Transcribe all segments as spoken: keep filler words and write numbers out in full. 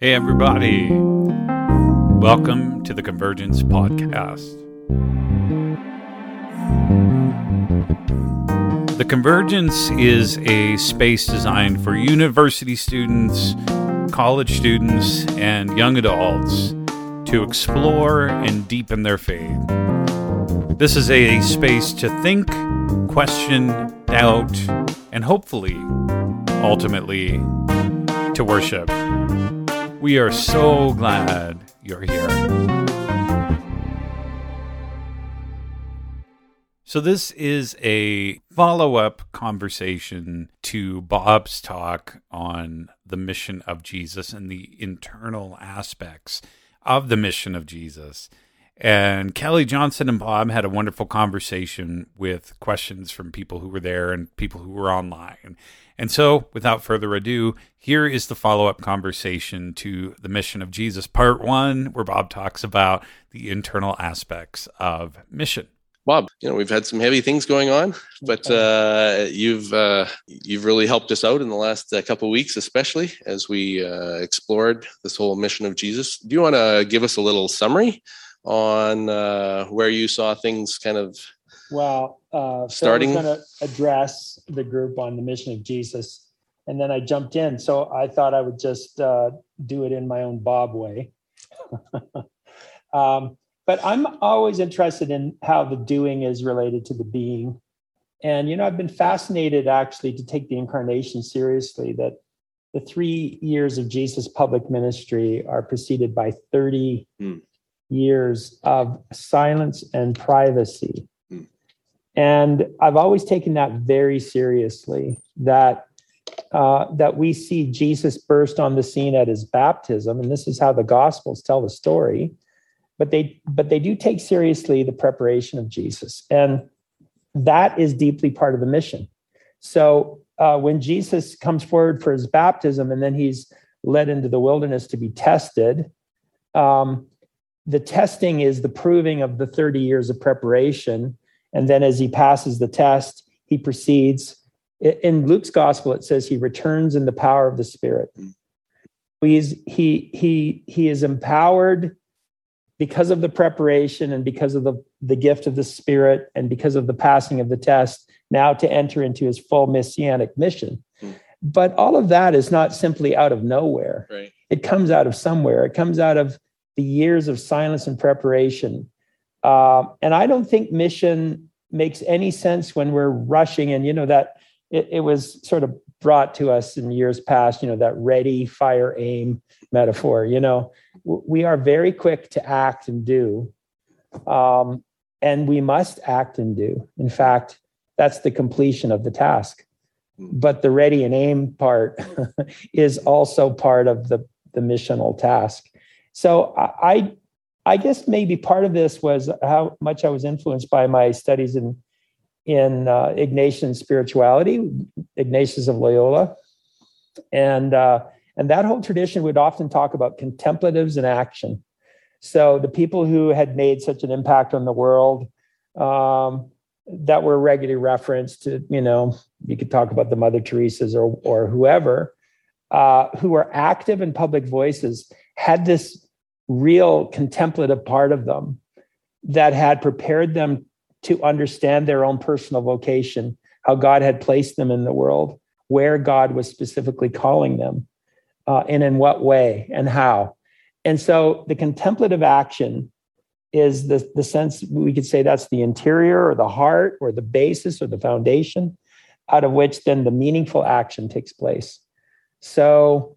Hey everybody, welcome to the Convergence podcast. The Convergence is a space designed for university students, college students, and young adults to explore and deepen their faith. This is a space to think, question, doubt, and hopefully, ultimately, to worship. We are so glad you're here. So this is a follow-up conversation to Bob's talk on the mission of Jesus and the internal aspects of the mission of Jesus. And Kelly Johnson and Bob had a wonderful conversation with questions from people who were there and people who were online. And so, without further ado, here is the follow-up conversation to The Mission of Jesus Part One, where Bob talks about the internal aspects of mission. Bob, you know, we've had some heavy things going on, but uh, you've uh, you've really helped us out in the last uh, couple of weeks, especially as we uh, explored this whole mission of Jesus. Do you want to give us a little summary on uh, where you saw things kind of well, uh, so starting? I was going to address the group on the mission of Jesus, and then I jumped in. So I thought I would just uh, do it in my own Bob way. um But I'm always interested in how the doing is related to the being. And, you know, I've been fascinated actually to take the incarnation seriously, that the three years of Jesus' public ministry are preceded by thirty mm. years of silence and privacy. Mm. And I've always taken that very seriously, that uh, that we see Jesus burst on the scene at his baptism. And this is how the Gospels tell the story. But they but they do take seriously the preparation of Jesus. And that is deeply part of the mission. So uh, when Jesus comes forward for his baptism and then he's led into the wilderness to be tested, um, the testing is the proving of the thirty years of preparation. And then as he passes the test, he proceeds. In Luke's gospel, it says he returns in the power of the Spirit. He's, he, he, he is empowered because of the preparation and because of the, the gift of the Spirit and because of the passing of the test, now to enter into his full messianic mission. Mm. But all of that is not simply out of nowhere. Right. It comes out of somewhere. It comes out of the years of silence and preparation. Uh, and I don't think mission makes any sense when we're rushing. And, you know, that it, it was sort of brought to us in years past, you know, that ready, fire, aim metaphor. You know, we are very quick to act and do, um, and we must act and do. In fact, that's the completion of the task. But the ready and aim part is also part of the, the missional task. So I, I guess maybe part of this was how much I was influenced by my studies in in uh, Ignatian spirituality, Ignatius of Loyola. And uh, and that whole tradition would often talk about contemplatives in action. So the people who had made such an impact on the world um, that were regularly referenced to, you know, you could talk about the Mother Teresa's or, or whoever, uh, who were active in public voices, had this real contemplative part of them that had prepared them to understand their own personal vocation, how God had placed them in the world, where God was specifically calling them, uh, and in what way and how. And so the contemplative action is the, the sense, we could say that's the interior or the heart or the basis or the foundation out of which then the meaningful action takes place. So,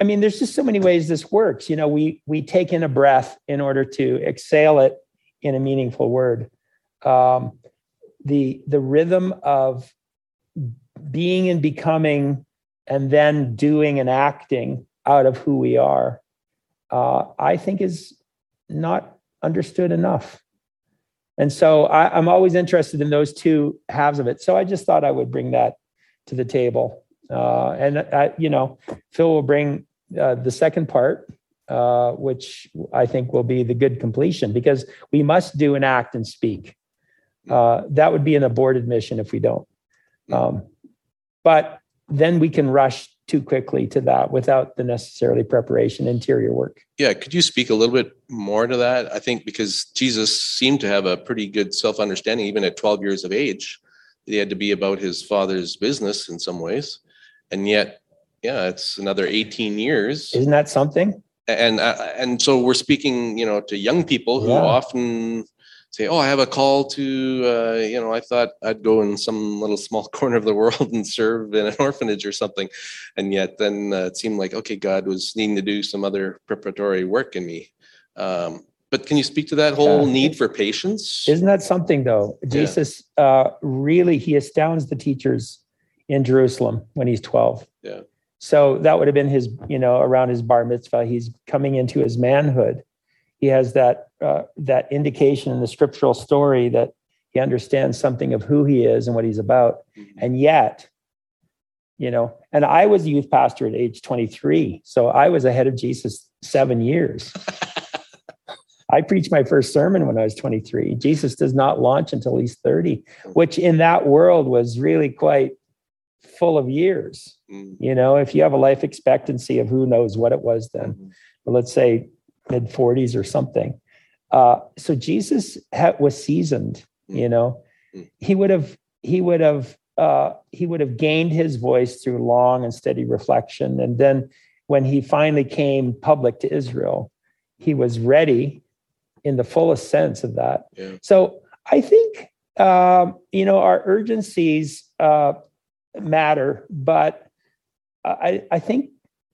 I mean, there's just so many ways this works. You know, we we take in a breath in order to exhale it in a meaningful word. Um, the the rhythm of being and becoming and then doing and acting out of who we are, uh, I think is not understood enough. And so I, I'm always interested in those two halves of it. So I just thought I would bring that to the table. Uh, and, I, you know, Phil will bring uh, the second part, uh, which I think will be the good completion, because we must do and act and speak. Uh, that would be an aborted mission if we don't. Um, but then we can rush too quickly to that without the necessarily preparation, interior work. Yeah. Could you speak a little bit more to that? I think because Jesus seemed to have a pretty good self-understanding, even at twelve years of age, that he had to be about his father's business in some ways. And yet, yeah, it's another eighteen years. Isn't that something? And uh, and so we're speaking, you know, to young people who yeah. often say, oh, I have a call to, uh, you know, I thought I'd go in some little small corner of the world and serve in an orphanage or something. And yet then uh, it seemed like, okay, God was needing to do some other preparatory work in me. Um, but can you speak to that whole yeah. need for patience? Isn't that something, though? Jesus, yeah. uh, really, he astounds the teachers in Jerusalem when he's twelve. Yeah. So that would have been his, you know, around his bar mitzvah. He's coming into his manhood. He has that uh, that indication in the scriptural story that he understands something of who he is and what he's about. And yet, you know, and I was a youth pastor at age twenty-three. So I was ahead of Jesus seven years. I preached my first sermon when I was twenty-three. Jesus does not launch until he's thirty, which in that world was really quite full of years. Mm. You know, if you have a life expectancy of who knows what it was then, mm. but let's say mid forties or something. Uh, so Jesus ha- was seasoned, mm. you know, mm. he would have, he would have, uh, he would have gained his voice through long and steady reflection. And then when he finally came public to Israel, he was ready in the fullest sense of that. Yeah. So I think, um, you know, our urgencies, uh, matter, but I, I think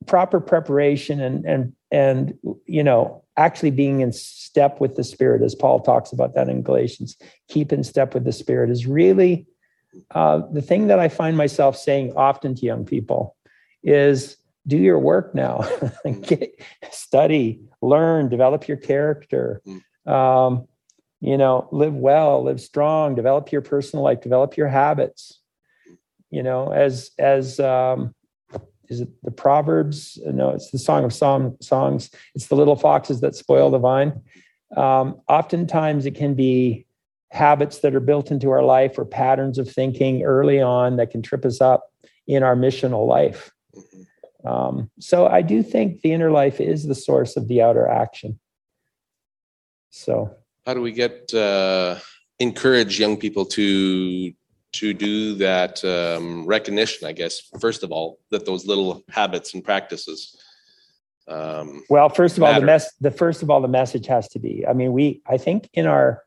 proper preparation and, and, and, you know, actually being in step with the Spirit, as Paul talks about that in Galatians, keep in step with the Spirit is really uh, the thing that I find myself saying often to young people is do your work now, Get, study, learn, develop your character, um, you know, live well, live strong, develop your personal life, develop your habits. You know, as, as, um, is it the Proverbs? No, it's the Song of Psalm, Songs. It's the little foxes that spoil the vine. Um, oftentimes it can be habits that are built into our life or patterns of thinking early on that can trip us up in our missional life. Um, so I do think the inner life is the source of the outer action. So how do we get, uh, encourage young people to, to do that um, recognition, I guess, first of all, that those little habits and practices. Um, well, first of matter. all, the mess. The first of all, the message has to be. I mean, we. I think in our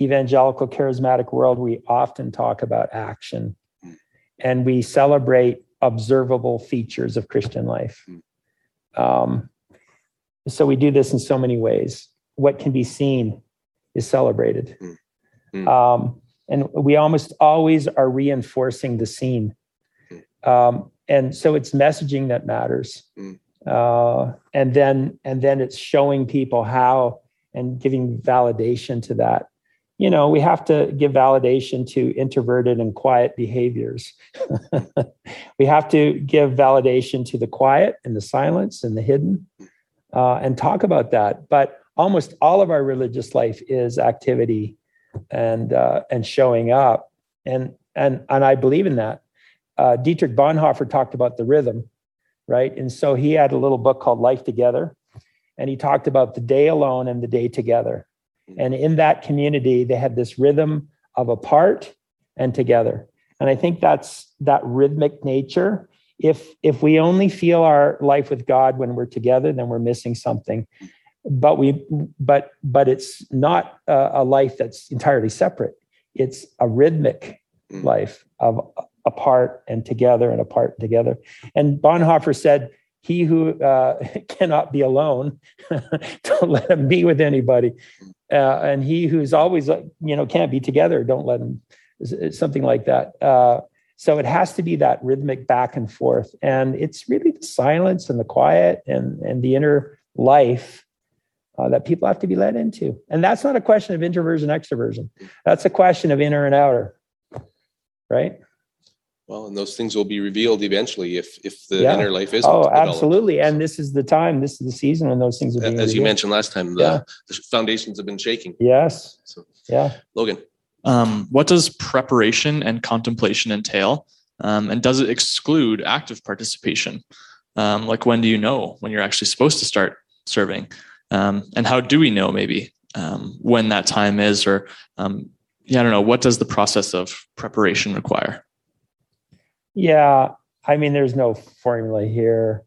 evangelical charismatic world, we often talk about action, mm. and we celebrate observable features of Christian life. Mm. Um, so we do this in so many ways. What can be seen is celebrated. Mm. Mm. Um, And we almost always are reinforcing the scene. Um, and so it's messaging that matters. Uh, and then and then it's showing people how and giving validation to that. You know, we have to give validation to introverted and quiet behaviors. We have to give validation to the quiet and the silence and the hidden uh, and talk about that. But almost all of our religious life is activity and uh, and showing up. And and and I believe in that. Uh, Dietrich Bonhoeffer talked about the rhythm, right? And so he had a little book called Life Together. And he talked about the day alone and the day together. And in that community, they had this rhythm of apart and together. And I think that's that rhythmic nature. If if we only feel our life with God when we're together, then we're missing something. But we, but but it's not a, a life that's entirely separate. It's a rhythmic mm. life of apart and together and apart and together. And Bonhoeffer said, "He who uh, cannot be alone, don't let him be with anybody. Uh, and he who's always, you know, can't be together, don't let him." It's something like that. Uh, so it has to be that rhythmic back and forth, and it's really the silence and the quiet and and the inner life. Uh, that people have to be led into. And that's not a question of introversion, extroversion. That's a question of inner and outer, right? Well, and those things will be revealed eventually if if the yeah. inner life isn't. Oh, absolutely. And this is the time, this is the season when those things are being revealed. As you mentioned last time, the, yeah. the foundations have been shaking. Yes. So, yeah. Logan. Um, what does preparation and contemplation entail? Um, and does it exclude active participation? Um, like, when do you know when you're actually supposed to start serving? Um, and how do we know maybe um, when that time is? Or, um, yeah, I don't know, what does the process of preparation require? Yeah, I mean, there's no formula here.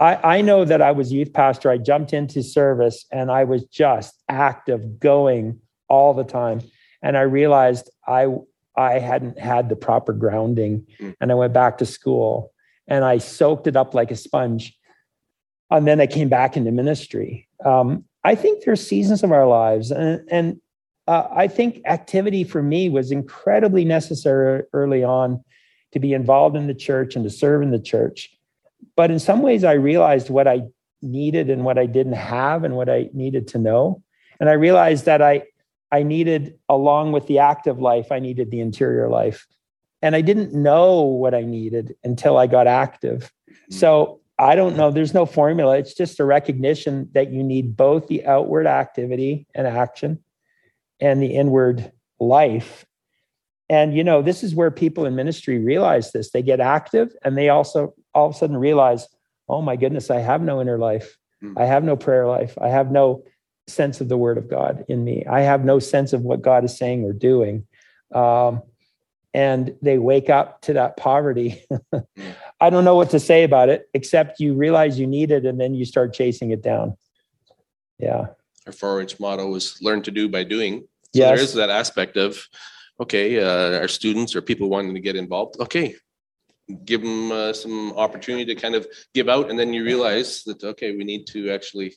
I, I know that I was youth pastor. I jumped into service and I was just active, going all the time. And I realized I I hadn't had the proper grounding. And I went back to school and I soaked it up like a sponge. And then I came back into ministry. Um, I think there's seasons of our lives. And, and uh, I think activity for me was incredibly necessary early on to be involved in the church and to serve in the church. But in some ways, I realized what I needed and what I didn't have and what I needed to know. And I realized that I I needed, along with the active life, I needed the interior life. And I didn't know what I needed until I got active. So I don't know. There's no formula. It's just a recognition that you need both the outward activity and action and the inward life. And, you know, this is where people in ministry realize this. They get active and they also all of a sudden realize, oh, my goodness, I have no inner life. I have no prayer life. I have no sense of the word of God in me. I have no sense of what God is saying or doing. Um, and they wake up to that poverty. I don't know what to say about it, except you realize you need it and then you start chasing it down. Yeah. Our Forward's motto is learn to do by doing. So yes. There is that aspect of, okay, uh, our students or people wanting to get involved. Okay. Give them uh, some opportunity to kind of give out. And then you realize that, okay, we need to actually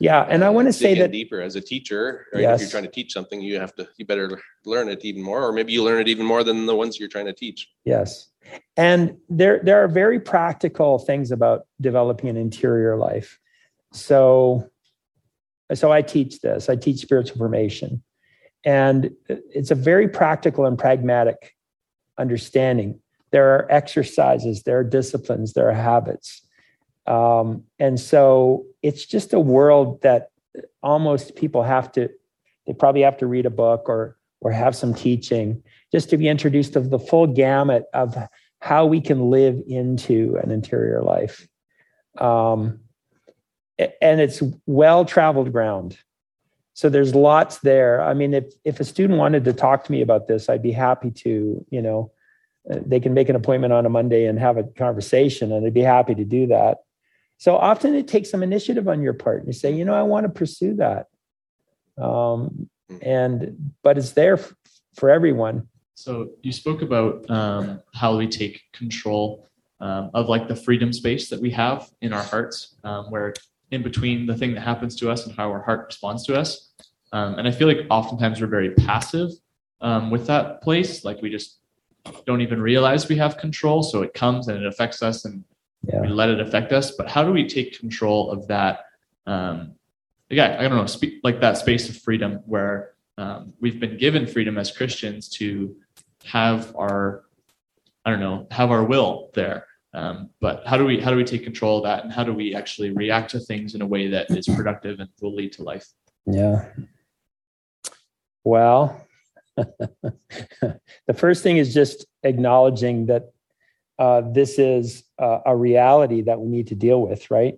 Yeah. And I want to uh, say that deeper as a teacher, right? Yes. If you're trying to teach something, you have to, you better learn it even more, or maybe you learn it even more than the ones you're trying to teach. Yes. And there, there are very practical things about developing an interior life. So, so I teach this, I teach spiritual formation, and it's a very practical and pragmatic understanding. There are exercises, there are disciplines, there are habits. Um, and so it's just a world that almost people have to, they probably have to read a book or, or have some teaching just to be introduced to the full gamut of how we can live into an interior life. Um, and it's well-traveled ground. So there's lots there. I mean, if, if a student wanted to talk to me about this, I'd be happy to, you know, they can make an appointment on a Monday and have a conversation, and I'd be happy to do that. So often it takes some initiative on your part and you say, you know, I want to pursue that. Um, and, but it's there f- for everyone. So you spoke about um, how we take control um, of like the freedom space that we have in our hearts, um, where in between the thing that happens to us and how our heart responds to us. Um, and I feel like oftentimes we're very passive um, with that place. Like we just don't even realize we have control. So it comes and it affects us and yeah. We let it affect us, but how do we take control of that? Um, yeah, I don't know, spe- like that space of freedom where um, we've been given freedom as Christians to have our, I don't know, have our will there. Um, but how do we, how do we take control of that? And how do we actually react to things in a way that is productive and will lead to life? Yeah. Well, the first thing is just acknowledging that Uh, this is uh, a reality that we need to deal with, right?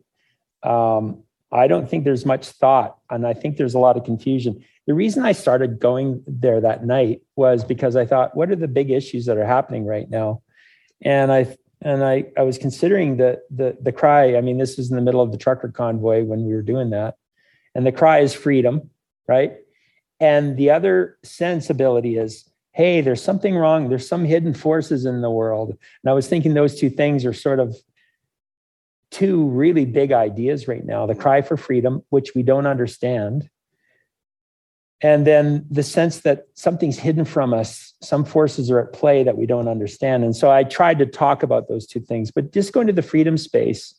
Um, I don't think there's much thought, and I think there's a lot of confusion. The reason I started going there that night was because I thought, what are the big issues that are happening right now? And I and I, I was considering the, the the cry. I mean, this was in the middle of the trucker convoy when we were doing that, and the cry is freedom, right? And the other sensibility is, hey, there's something wrong. There's some hidden forces in the world. And I was thinking those two things are sort of two really big ideas right now. The cry for freedom, which we don't understand. And then the sense that something's hidden from us. Some forces are at play that we don't understand. And so I tried to talk about those two things, but just going to the freedom space.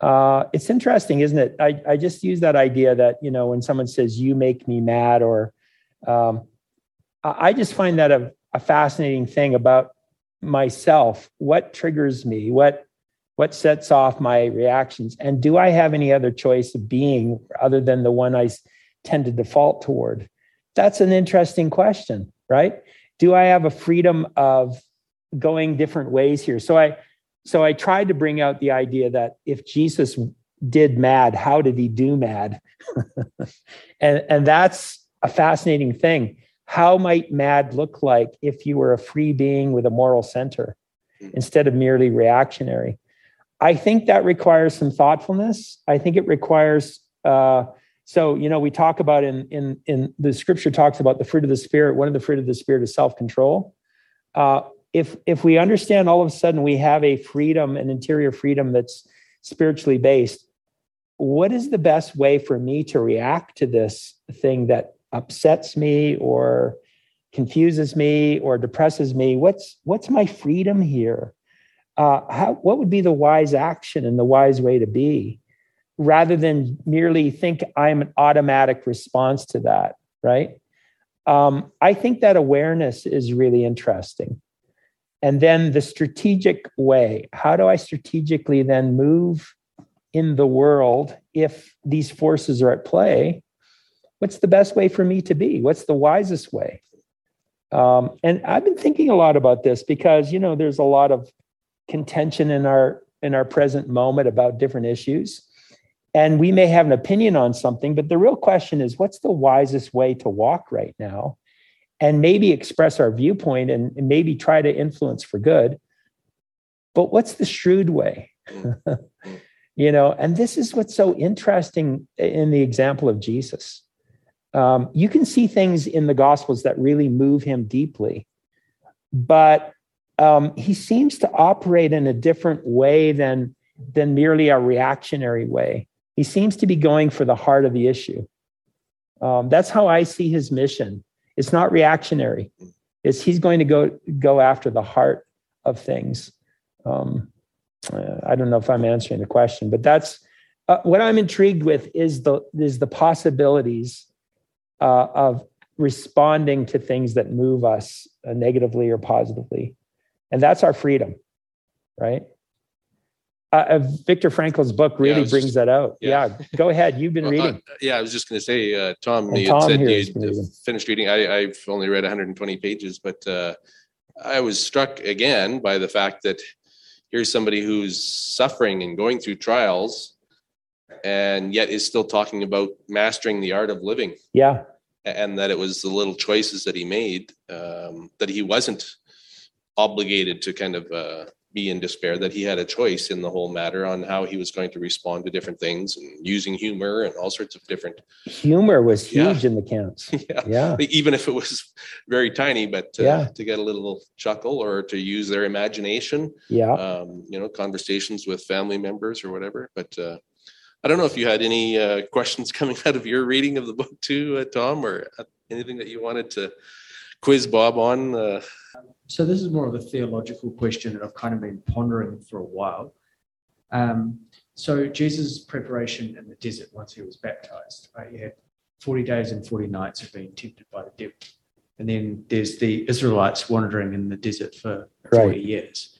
Uh, it's interesting, isn't it? I, I just use that idea that, you know, when someone says, you make me mad, or, um, I just find that a, a fascinating thing about myself. What triggers me? What what sets off my reactions? And do I have any other choice of being other than the one I tend to default toward? That's an interesting question, right? Do I have a freedom of going different ways here. So I, so I tried to bring out the idea that if Jesus did mad, how did he do mad? and, and that's a fascinating thing. How might mad look like if you were a free being with a moral center instead of merely reactionary? I think that requires some thoughtfulness. I think it requires, uh, so, you know, we talk about in, in, in the scripture talks about the fruit of the spirit. One of the fruit of the spirit is self-control. Uh, if, if we understand all of a sudden we have a freedom, an interior freedom that's spiritually based, what is the best way for me to react to this thing that upsets me or confuses me or depresses me? What's, what's my freedom here? Uh, how, what would be the wise action and the wise way to be, rather than merely think I'm an automatic response to that, right? Um, I think that awareness is really interesting. And then the strategic way, how do I strategically then move in the world if these forces are at play? What's the best way for me to be? What's the wisest way? Um, and I've been thinking a lot about this because, you know, there's a lot of contention in our in our present moment about different issues. And we may have an opinion on something, but the real question is, what's the wisest way to walk right now? And maybe express our viewpoint and, and maybe try to influence for good. But what's the shrewd way? You know, and this is what's so interesting in the example of Jesus. Um, you can see things in the Gospels that really move him deeply, but um, he seems to operate in a different way than than merely a reactionary way. He seems to be going for the heart of the issue. Um, that's how I see his mission. It's not reactionary. It's he's going to go go after the heart of things. Um, uh, I don't know if I'm answering the question, but that's uh, what I'm intrigued with is the is the possibilities uh, of responding to things that move us uh, negatively or positively, and that's our freedom, right? Uh, Viktor Frankl's book really yeah, brings just, that out. Yeah. yeah, go ahead. You've been well, reading. Uh, yeah, I was just going to say, uh, Tom, and you Tom said you finished reading. I, I've only read one hundred twenty pages, but uh, I was struck again by the fact that here's somebody who's suffering and going through trials, and yet is still talking about mastering the art of living. Yeah, and that it was the little choices that he made um, that he wasn't obligated to kind of. Uh, be in despair, that he had a choice in the whole matter on how he was going to respond to different things, and using humor and all sorts of different humor was huge yeah. in the camps. yeah. yeah. Even if it was very tiny, but uh, yeah. to get a little chuckle or to use their imagination, yeah. Um, you know, conversations with family members or whatever. But uh, I don't know if you had any uh, questions coming out of your reading of the book too, uh, Tom, or anything that you wanted to quiz Bob on. Uh, So this is more of a theological question that I've kind of been pondering for a while. Um, so Jesus' preparation in the desert once he was baptized, right? He had forty days and forty nights of being tempted by the devil. And then there's the Israelites wandering in the desert for forty right. years.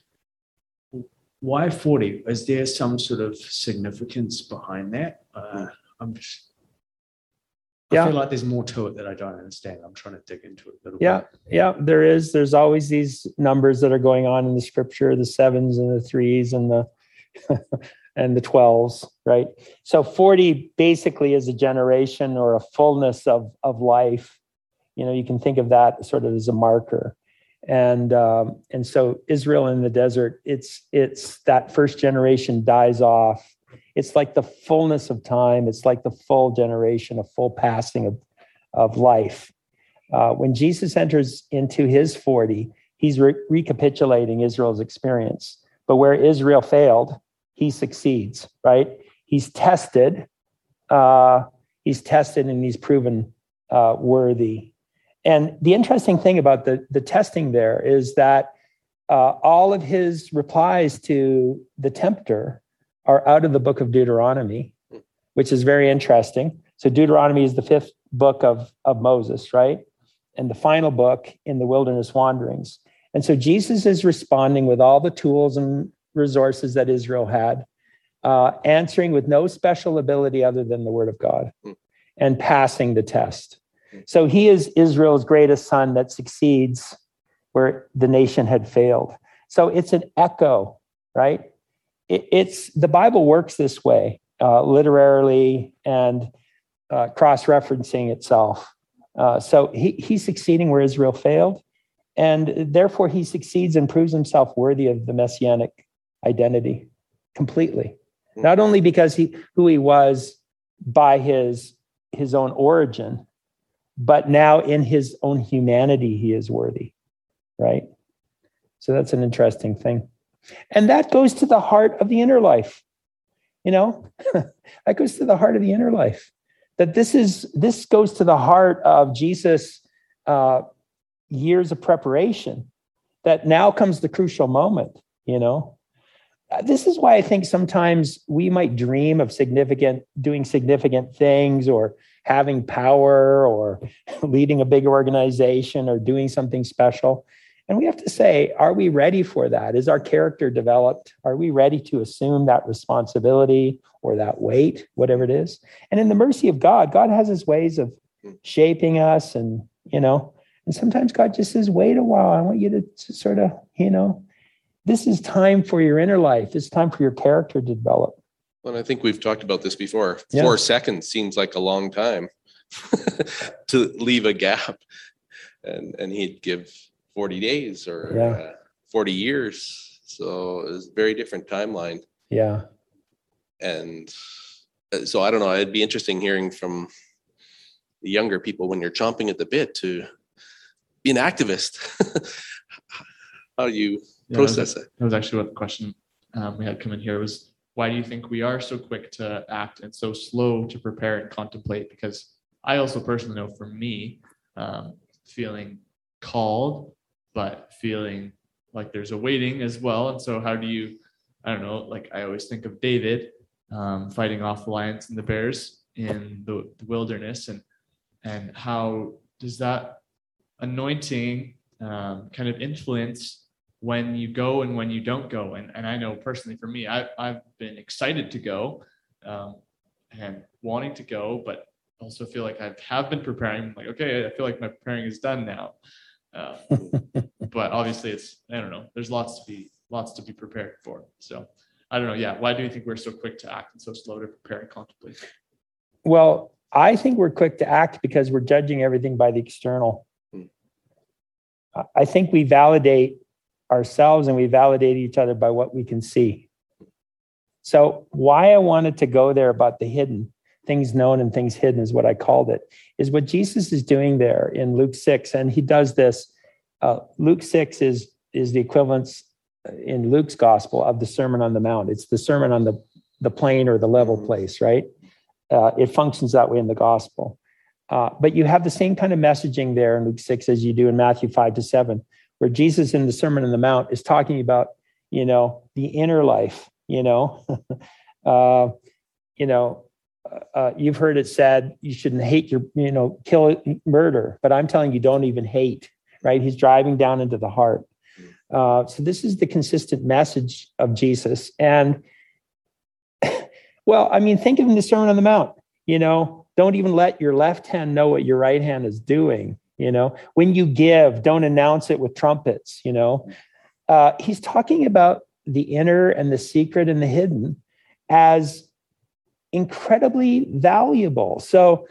Why forty? Is there some sort of significance behind that? Uh, I'm just... I yeah. feel like there's more to it that I don't understand. I'm trying to dig into it a little yeah. bit. Yeah, there is. There's always these numbers that are going on in the scripture, the sevens and the threes and the and the twelves, right? So forty basically is a generation or a fullness of, of life. You know, you can think of that sort of as a marker. And um, and so Israel in the desert, it's it's that first generation dies off. It's like the fullness of time. It's like the full generation, a full passing of, of life. Uh, when Jesus enters into his forty, he's re- recapitulating Israel's experience. But where Israel failed, he succeeds, right? He's tested. Uh, he's tested and he's proven uh, worthy. And the interesting thing about the, the testing there is that uh, all of his replies to the tempter are out of the book of Deuteronomy, which is very interesting. So Deuteronomy is the fifth book of, of Moses, right? And the final book in the wilderness wanderings. And so Jesus is responding with all the tools and resources that Israel had, uh, answering with no special ability other than the word of God and passing the test. So he is Israel's greatest son that succeeds where the nation had failed. So it's an echo, right? It, it's the Bible works this way, uh, literarily and uh, cross-referencing itself. Uh, so he, he's succeeding where Israel failed, and therefore he succeeds and proves himself worthy of the messianic identity completely. Not only because he who he was by his his own origin, but now in his own humanity he is worthy, right? So that's an interesting thing. And that goes to the heart of the inner life. You know, that goes to the heart of the inner life. That this is this goes to the heart of Jesus' uh, years of preparation. That now comes the crucial moment, you know. This is why I think sometimes we might dream of significant, doing significant things or having power or leading a big organization or doing something special. And we have to say, are we ready for that? Is our character developed? Are we ready to assume that responsibility or that weight, whatever it is? And in the mercy of God, God has his ways of shaping us. And, you know, and sometimes God just says, wait a while. I want you to sort of, you know, this is time for your inner life. It's time for your character to develop. Well, I think we've talked about this before. Yeah. Four seconds seems like a long time to leave a gap. And and he'd give forty days or yeah. uh, forty years. So it's a very different timeline. Yeah. And so I don't know. It'd be interesting hearing from the younger people when you're chomping at the bit to be an activist. How do you... Yeah, process that was, it. That was actually what the question um, we had come in here was, why do you think we are so quick to act and so slow to prepare and contemplate? Because I also personally know for me, um, feeling called, but feeling like there's a waiting as well. And so how do you, I don't know, like I always think of David um, fighting off the lions and the bears in the, the wilderness. And, and how does that anointing um, kind of influence when you go and when you don't go? And and I know personally for me, I, I've been excited to go um, and wanting to go, but also feel like I have been preparing. I'm like, okay, I feel like my preparing is done now. Uh, but obviously it's, I don't know, there's lots to be, lots to be prepared for. So I don't know. Yeah. Why do you think we're so quick to act and so slow to prepare and contemplate? Well, I think we're quick to act because we're judging everything by the external. Hmm. I think we validate ourselves and we validate each other by what we can see. So why I wanted to go there about the hidden, things known and things hidden is what I called it, is what Jesus is doing there in Luke six. And he does this. Uh, Luke six is, is the equivalence in Luke's gospel of the Sermon on the Mount. It's the sermon on the, the plain or the level place, right? Uh, it functions that way in the gospel. Uh, but you have the same kind of messaging there in Luke six as you do in Matthew five to seven. Where Jesus in the Sermon on the Mount is talking about, you know, the inner life, you know, uh, you know, uh, you've heard it said, you shouldn't hate your, you know, kill, murder, but I'm telling you, don't even hate, right? He's driving down into the heart. Uh, so this is the consistent message of Jesus. And well, I mean, think of in the Sermon on the Mount, you know, don't even let your left hand know what your right hand is doing. You know, when you give, don't announce it with trumpets, you know. Uh, he's talking about the inner and the secret and the hidden as incredibly valuable. So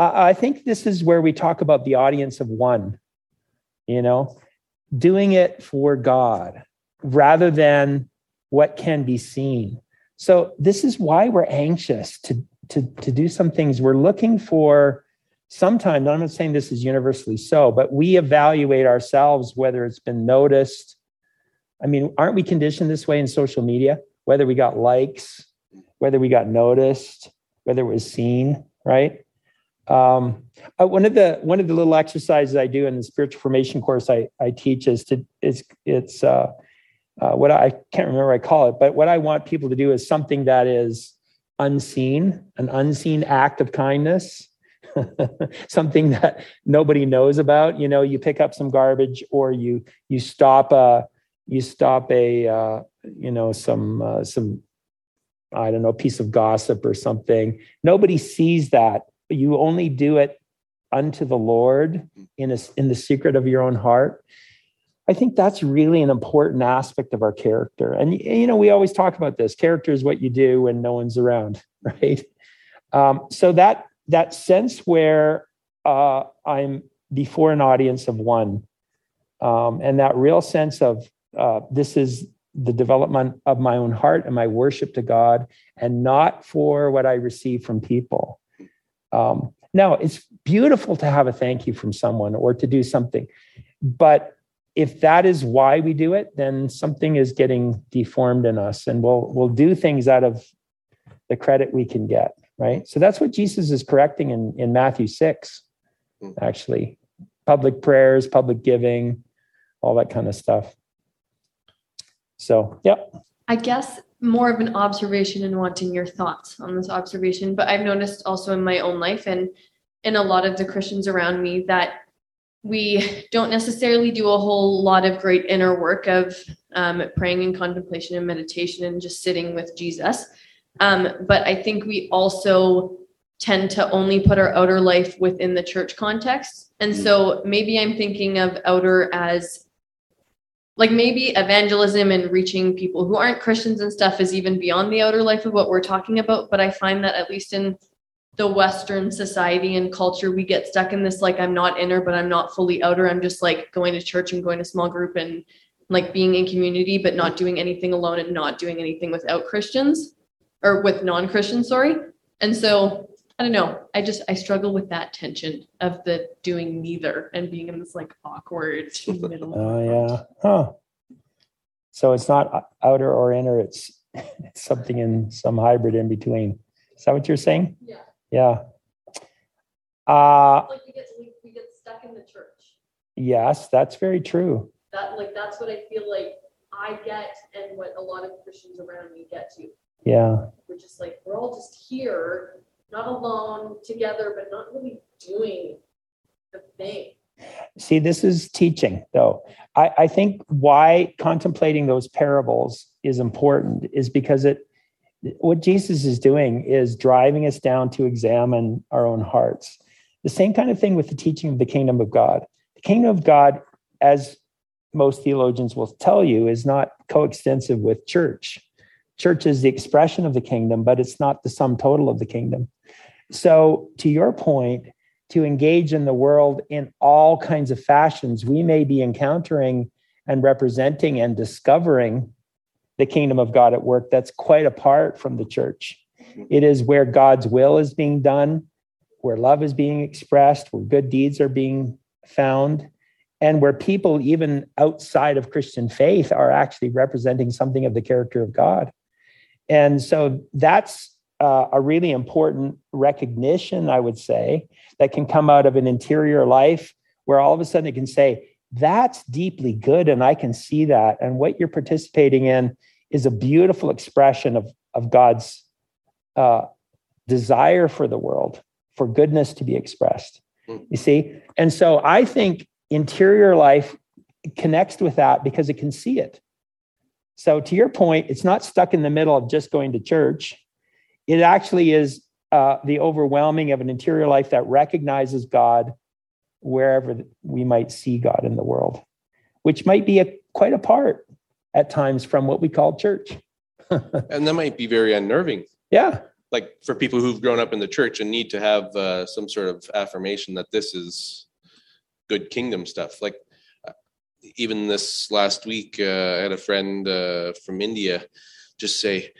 uh, I think this is where we talk about the audience of one, you know, doing it for God rather than what can be seen. So this is why we're anxious to, to, to do some things. We're looking for sometimes, I'm not saying this is universally so, but we evaluate ourselves, whether it's been noticed. I mean, aren't we conditioned this way in social media? Whether we got likes, whether we got noticed, whether it was seen, right? Um, one of the one of the little exercises I do in the spiritual formation course I, I teach is to is it's uh, uh, what I, I can't remember what I call it, but what I want people to do is something that is unseen, an unseen act of kindness. Something that nobody knows about. You know, you pick up some garbage, or you you stop a you stop a uh, you know some uh, some I don't know piece of gossip or something. Nobody sees that. You only do it unto the Lord in a, in the secret of your own heart. I think that's really an important aspect of our character. And, you know, we always talk about this. Character is what you do when no one's around, right? Um, so that that sense where uh, I'm before an audience of one, um, and that real sense of uh, this is the development of my own heart and my worship to God, and not for what I receive from people. Um, now, it's beautiful to have a thank you from someone or to do something, but if that is why we do it, then something is getting deformed in us, and we'll we'll do things out of the credit we can get, right? So that's what Jesus is correcting in, in Matthew six, actually. Public prayers, public giving, all that kind of stuff. So, yep. I guess more of an observation and wanting your thoughts on this observation, but I've noticed also in my own life and in a lot of the Christians around me that we don't necessarily do a whole lot of great inner work of um, praying and contemplation and meditation and just sitting with Jesus. Um, but I think we also tend to only put our outer life within the church context. And so maybe I'm thinking of outer as like maybe evangelism and reaching people who aren't Christians and stuff is even beyond the outer life of what we're talking about. But I find that at least in the Western society and culture, we get stuck in this, like, I'm not inner, but I'm not fully outer. I'm just like going to church and going to small group and like being in community, but not doing anything alone and not doing anything without Christians or with non-Christians, sorry. And so I don't know. I just, I struggle with that tension of the doing neither and being in this like awkward middle. Oh yeah. Huh. So it's not outer or inner. It's, it's something in some hybrid in between. Is that what you're saying? Yeah. Yeah. Uh, like we get, we, we get stuck in the church. Yes, that's very true. That like that's what I feel like I get, and what a lot of Christians around me get to. Yeah. We're just like we're all just here, not alone, together, but not really doing the thing. See, this is teaching, though. I, I think why contemplating those parables is important is because it. What Jesus is doing is driving us down to examine our own hearts. The same kind of thing with the teaching of the kingdom of God. The kingdom of God, as most theologians will tell you, is not coextensive with church. Church is the expression of the kingdom, but it's not the sum total of the kingdom. So to your point, to engage in the world in all kinds of fashions, we may be encountering and representing and discovering the kingdom of God at work that's quite apart from the church. It is where God's will is being done, where love is being expressed, where good deeds are being found, and where people even outside of Christian faith are actually representing something of the character of God. And so that's uh, a really important recognition, I would say, that can come out of an interior life where all of a sudden it can say, that's deeply good, and I can see that. And what you're participating in is a beautiful expression of, of God's uh, desire for the world, for goodness to be expressed, you see? And so I think interior life connects with that because it can see it. So to your point, it's not stuck in the middle of just going to church. It actually is uh, the overwhelming of an interior life that recognizes God wherever we might see God in the world, which might be a, quite apart at times from what we call church. And that might be very unnerving. Yeah. Like for people who've grown up in the church and need to have uh, some sort of affirmation that this is good kingdom stuff. Like uh, even this last week, uh, I had a friend uh, from India just say,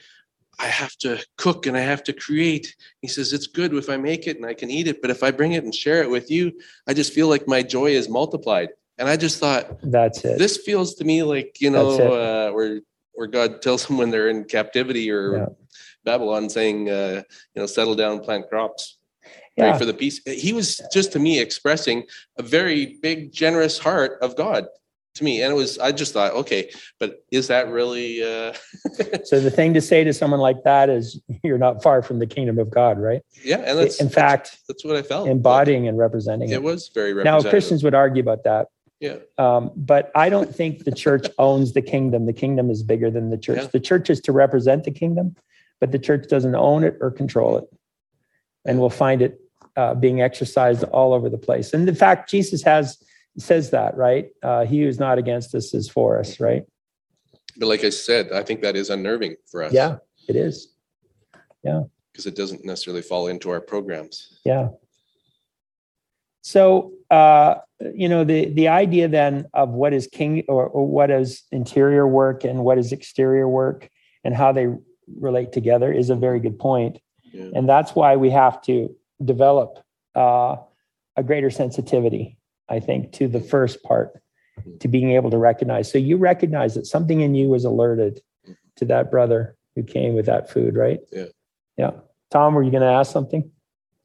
I have to cook and I have to create. He says, it's good if I make it and I can eat it, but if I bring it and share it with you, I just feel like my joy is multiplied. And I just thought, that's it. This feels to me like, you know, uh, where, where God tells them when they're in captivity or yeah. Babylon saying, uh, you know, settle down, plant crops, yeah. pray for the peace. He was just to me expressing a very big, generous heart of God. To me, and it was, I just thought, okay, but is that really? Uh... So the thing to say to someone like that is, you're not far from the kingdom of God, right? Yeah, and that's in fact that's, that's what I felt, embodying and representing. It, it was very representative. Now Christians would argue about that, yeah, um, but I don't think the church owns the kingdom. The kingdom is bigger than the church. Yeah. The church is to represent the kingdom, but the church doesn't own it or control it, and we'll find it uh, being exercised all over the place. And in fact, Jesus has says that, right? Uh, he who's not against us is for us, right? But like I said, I think that is unnerving for us. Yeah, it is. Yeah. Because it doesn't necessarily fall into our programs. Yeah. So, uh, you know, the, the idea then of what is king or, or what is interior work and what is exterior work and how they relate together is a very good point. Yeah. And that's why we have to develop uh, a greater sensitivity, I think, to the first part, to being able to recognize. So you recognize that something in you was alerted to that brother who came with that food, right? Yeah. Yeah. Tom, were you going to ask something?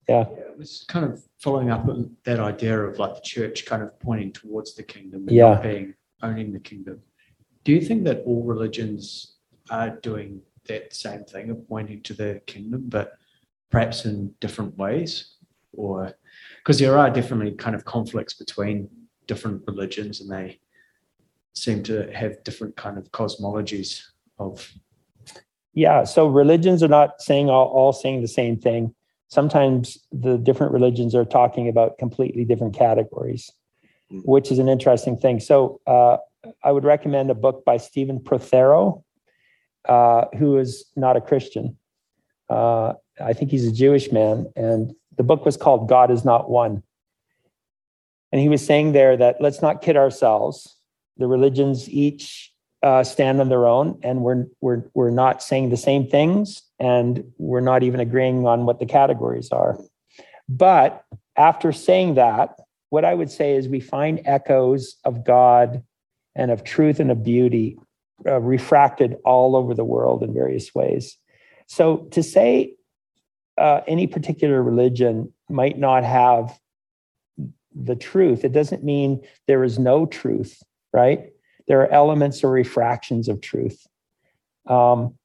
Yeah. yeah. It was kind of following up on that idea of like the church kind of pointing towards the kingdom and yeah. not being owning the kingdom. Do you think that all religions are doing that same thing of pointing to the kingdom, but perhaps in different ways? Or because there are definitely kind of conflicts between different religions and they seem to have different kind of cosmologies of. Yeah. So religions are not saying all, all saying the same thing. Sometimes the different religions are talking about completely different categories, which is an interesting thing. So uh, I would recommend a book by Stephen Prothero, uh, who is not a Christian. Uh, I think he's a Jewish man. And the book was called God Is Not One. And he was saying there that let's not kid ourselves. The religions each uh, stand on their own, and we're we're we're not saying the same things, and we're not even agreeing on what the categories are. But after saying that, what I would say is we find echoes of God and of truth and of beauty uh, refracted all over the world in various ways. So to say uh, any particular religion might not have the truth, it doesn't mean there is no truth, right? There are elements or refractions of truth. Um,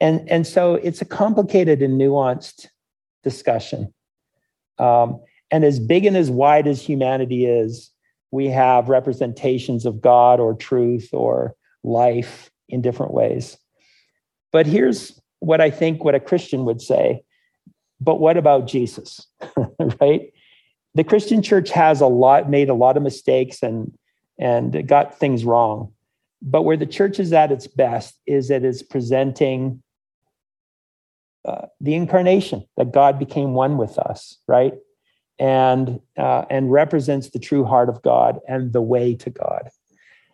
and, and so it's a complicated and nuanced discussion. Um, and as big and as wide as humanity is, we have representations of God or truth or life in different ways. But here's what I think what a Christian would say, but what about Jesus, right? The Christian church has a lot, made a lot of mistakes and, and got things wrong. But where the church is at its best is that it's presenting uh, the incarnation, that God became one with us, right? And, uh, and represents the true heart of God and the way to God.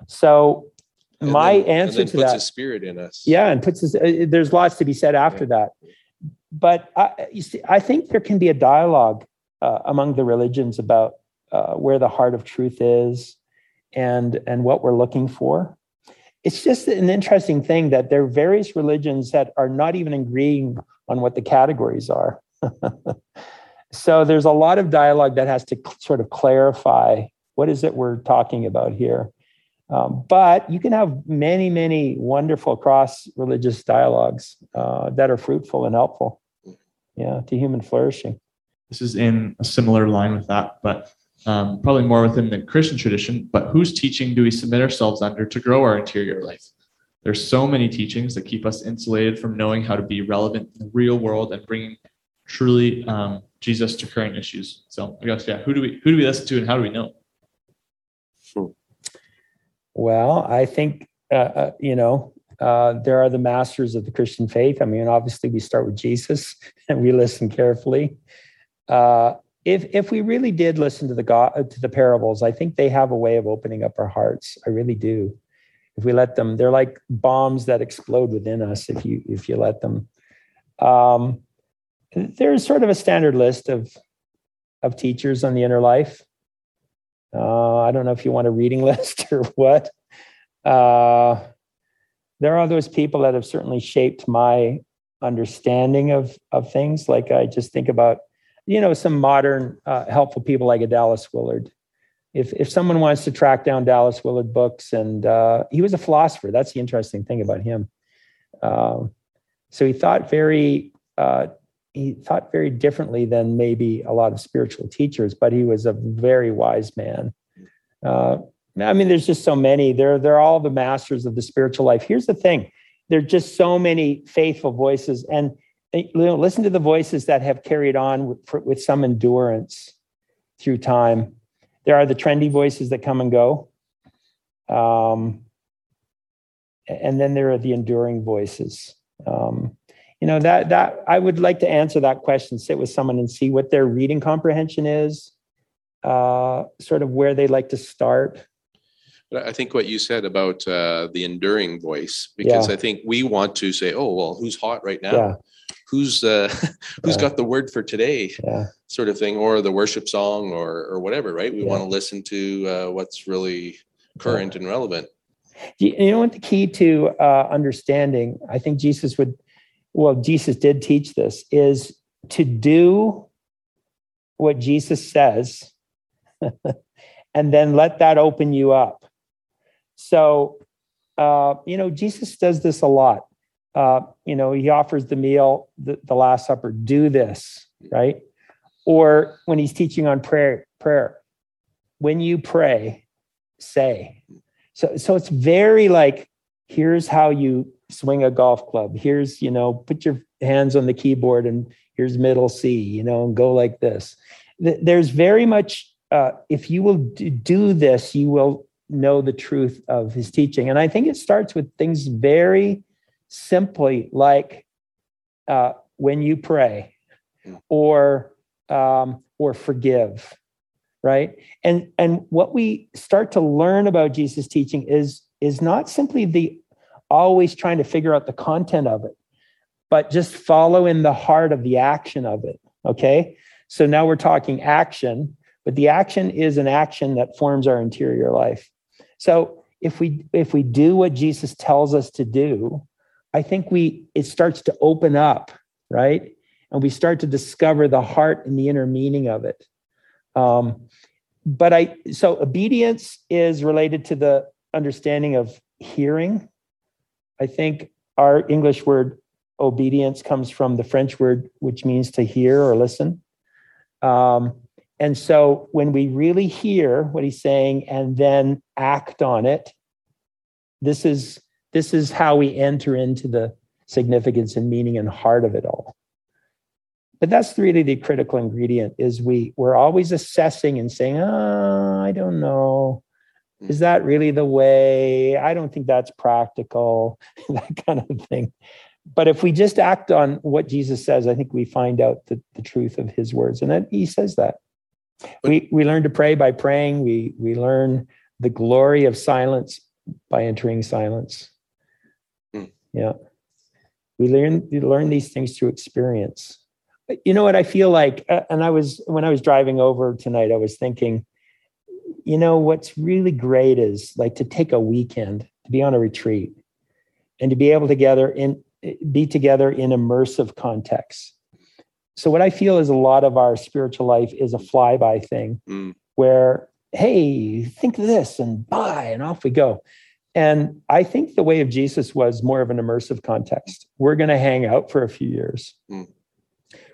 So and my then, answer to that. And puts his spirit in us. Yeah, and puts his, uh, there's lots to be said after yeah. that. But I, you see, I think there can be a dialogue Uh, among the religions about uh, where the heart of truth is and and what we're looking for. It's just an interesting thing that there are various religions that are not even agreeing on what the categories are. So there's a lot of dialogue that has to cl- sort of clarify what is it we're talking about here. Um, but you can have many, many wonderful cross-religious dialogues uh, that are fruitful and helpful yeah, to human flourishing. This is in a similar line with that, but um, probably more within the Christian tradition, but whose teaching do we submit ourselves under to grow our interior life? There's so many teachings that keep us insulated from knowing how to be relevant in the real world and bringing truly um, Jesus to current issues. So I guess, yeah, who do we, who do we listen to and how do we know? Well, I think, uh, uh, you know, Uh, there are the masters of the Christian faith. I mean, obviously we start with Jesus and we listen carefully. Uh, if if we really did listen to the God, to the parables, I think they have a way of opening up our hearts. I really do. If we let them, they're like bombs that explode within us. If you if you let them, um, there's sort of a standard list of of teachers on the inner life. Uh, I don't know if you want a reading list or what. Uh, there are those people that have certainly shaped my understanding of of things. Like I just think about. You know, some modern uh, helpful people like a Dallas Willard. If if someone wants to track down Dallas Willard books, and uh, he was a philosopher. That's the interesting thing about him. Uh, so he thought very uh, he thought very differently than maybe a lot of spiritual teachers, but he was a very wise man. Uh, I mean, there's just so many. They're they're all the masters of the spiritual life. Here's the thing: there are just so many faithful voices, and listen to the voices that have carried on with, with some endurance through time There are the trendy voices that come and go. Um, and then there are the enduring voices. Um, you know, that, that I would like to answer that question, sit with someone and see what their reading comprehension is, uh, sort of where they like to start. But I think what you said about uh, the enduring voice, because yeah. I think we want to say, oh, well, who's hot right now? Yeah. Who's uh, who's yeah. got the word for today, yeah. sort of thing, or the worship song or or whatever, right? We yeah. want to listen to uh, what's really current yeah. and relevant. You know what the key to uh, understanding, I think Jesus would, well, Jesus did teach this, is to do what Jesus says and then let that open you up. So, uh, you know, Jesus does this a lot. Uh, you know, he offers the meal, the, the Last Supper, do this, right? Or when he's teaching on prayer, prayer, when you pray, say. So, so it's very like, here's how you swing a golf club. Here's, you know, put your hands on the keyboard and here's middle C, you know, and go like this. There's very much, uh, if you will do this, you will know the truth of his teaching. And I think it starts with things very simply like uh, when you pray or um, or forgive, right? And and what we start to learn about Jesus' teaching is is not simply the always trying to figure out the content of it, but just follow in the heart of the action of it, okay? So now we're talking action, but the action is an action that forms our interior life. So if we if we do what Jesus tells us to do, I think we it starts to open up, right? And we start to discover the heart and the inner meaning of it. Um, but I so obedience is related to the understanding of hearing. I think our English word obedience comes from the French word, which means to hear or listen. Um, and so when we really hear what he's saying and then act on it, this is This is how we enter into the significance and meaning and heart of it all. But that's really the critical ingredient is we, we're always assessing and saying, oh, I don't know. Is that really the way? I don't think that's practical, that kind of thing. But if we just act on what Jesus says, I think we find out the, the truth of his words. And that he says that. We we learn to pray by praying. We we learn the glory of silence by entering silence. Yeah. We learn, we learn these things through experience. You know what I feel like, and I was, when I was driving over tonight, I was thinking, you know, what's really great is like to take a weekend, to be on a retreat and to be able to gather in, be together in immersive contexts. So what I feel is a lot of our spiritual life is a flyby thing mm. where, hey, think of this and bye, and off we go. And I think the way of Jesus was more of an immersive context. We're going to hang out for a few years. Mm.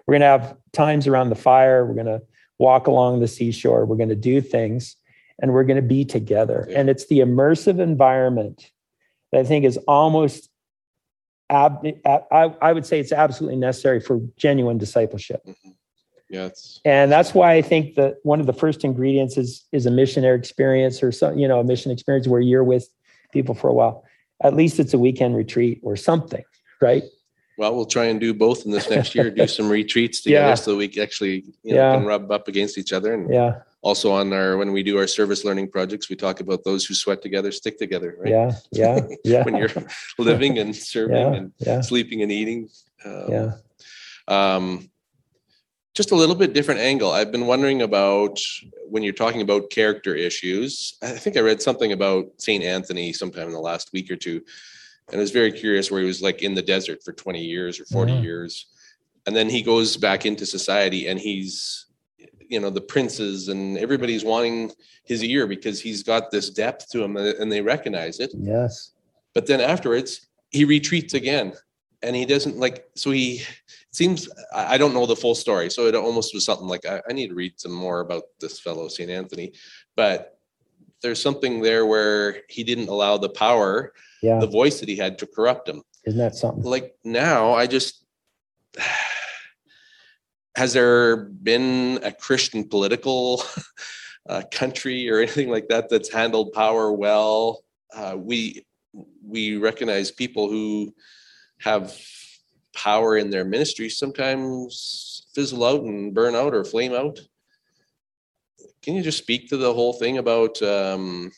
We're going to have times around the fire. We're going to walk along the seashore. We're going to do things and we're going to be together. Yeah. And it's the immersive environment that I think is almost, ab- I, I would say it's absolutely necessary for genuine discipleship. Mm-hmm. Yes. And that's why I think that one of the first ingredients is, is a missionary experience or some, you know, a mission experience where you're with people for a while. At least it's a weekend retreat or something, right? Well, we'll try and do both in this next year, do some retreats together yeah. so we actually you know, yeah. can rub up against each other. And yeah. also on our, when we do our service learning projects, we talk about those who sweat together, stick together, right? Yeah, yeah, yeah. When you're living and serving yeah. and yeah. sleeping and eating. Um, yeah. Um, Just a little bit different angle. I've been wondering about when you're talking about character issues. I think I read something about Saint Anthony sometime in the last week or two. And I was very curious where he was like in the desert for twenty years or forty mm-hmm. years. And then he goes back into society and he's, you know, the princes and everybody's wanting his ear because he's got this depth to him and they recognize it. Yes. But then afterwards, he retreats again. And he doesn't like, so he seems, I don't know the full story. So it almost was something like, I, I need to read some more about this fellow, Saint Anthony. But there's something there where he didn't allow the power, yeah. the voice that he had to corrupt him. Isn't that something? Like now I just, has there been a Christian political uh, country or anything like that that's handled power well. Uh, we we recognize people who have power in their ministry sometimes fizzle out and burn out or flame out. Can you just speak to the whole thing about um,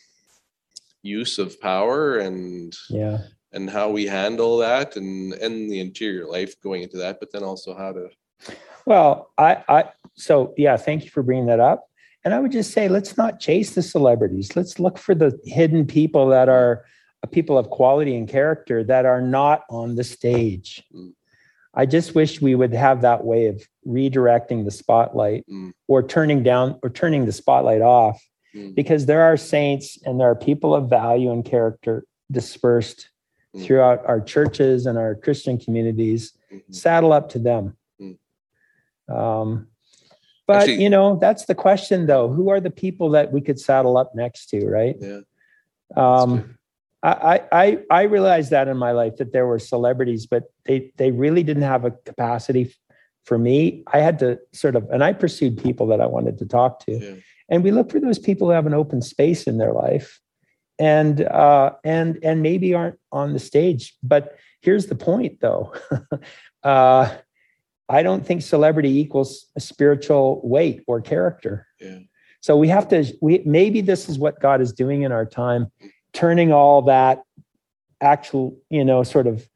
use of power and yeah. and how we handle that and, and the interior life going into that, but then also how to... Well, I, I so, yeah, thank you for bringing that up. And I would just say, let's not chase the celebrities. Let's look for the hidden people that are people of quality and character that are not on the stage. Mm. I just wish we would have that way of redirecting the spotlight mm. or turning down or turning the spotlight off, mm. because there are saints and there are people of value and character dispersed mm. throughout our churches and our Christian communities. Mm-hmm. Saddle up to them. Mm. Um, but, Actually, you know, that's the question, though. Who are the people that we could saddle up next to, right? Yeah. Um, I, I I realized that in my life, that there were celebrities, but they, they really didn't have a capacity for me. I had to sort of, and I pursued people that I wanted to talk to. Yeah. And we look for those people who have an open space in their life and, uh, and, and maybe aren't on the stage. But here's the point, though. uh, I don't think celebrity equals a spiritual weight or character. Yeah. So we have to, we, maybe this is what God is doing in our time. Turning all that actual, you know, sort of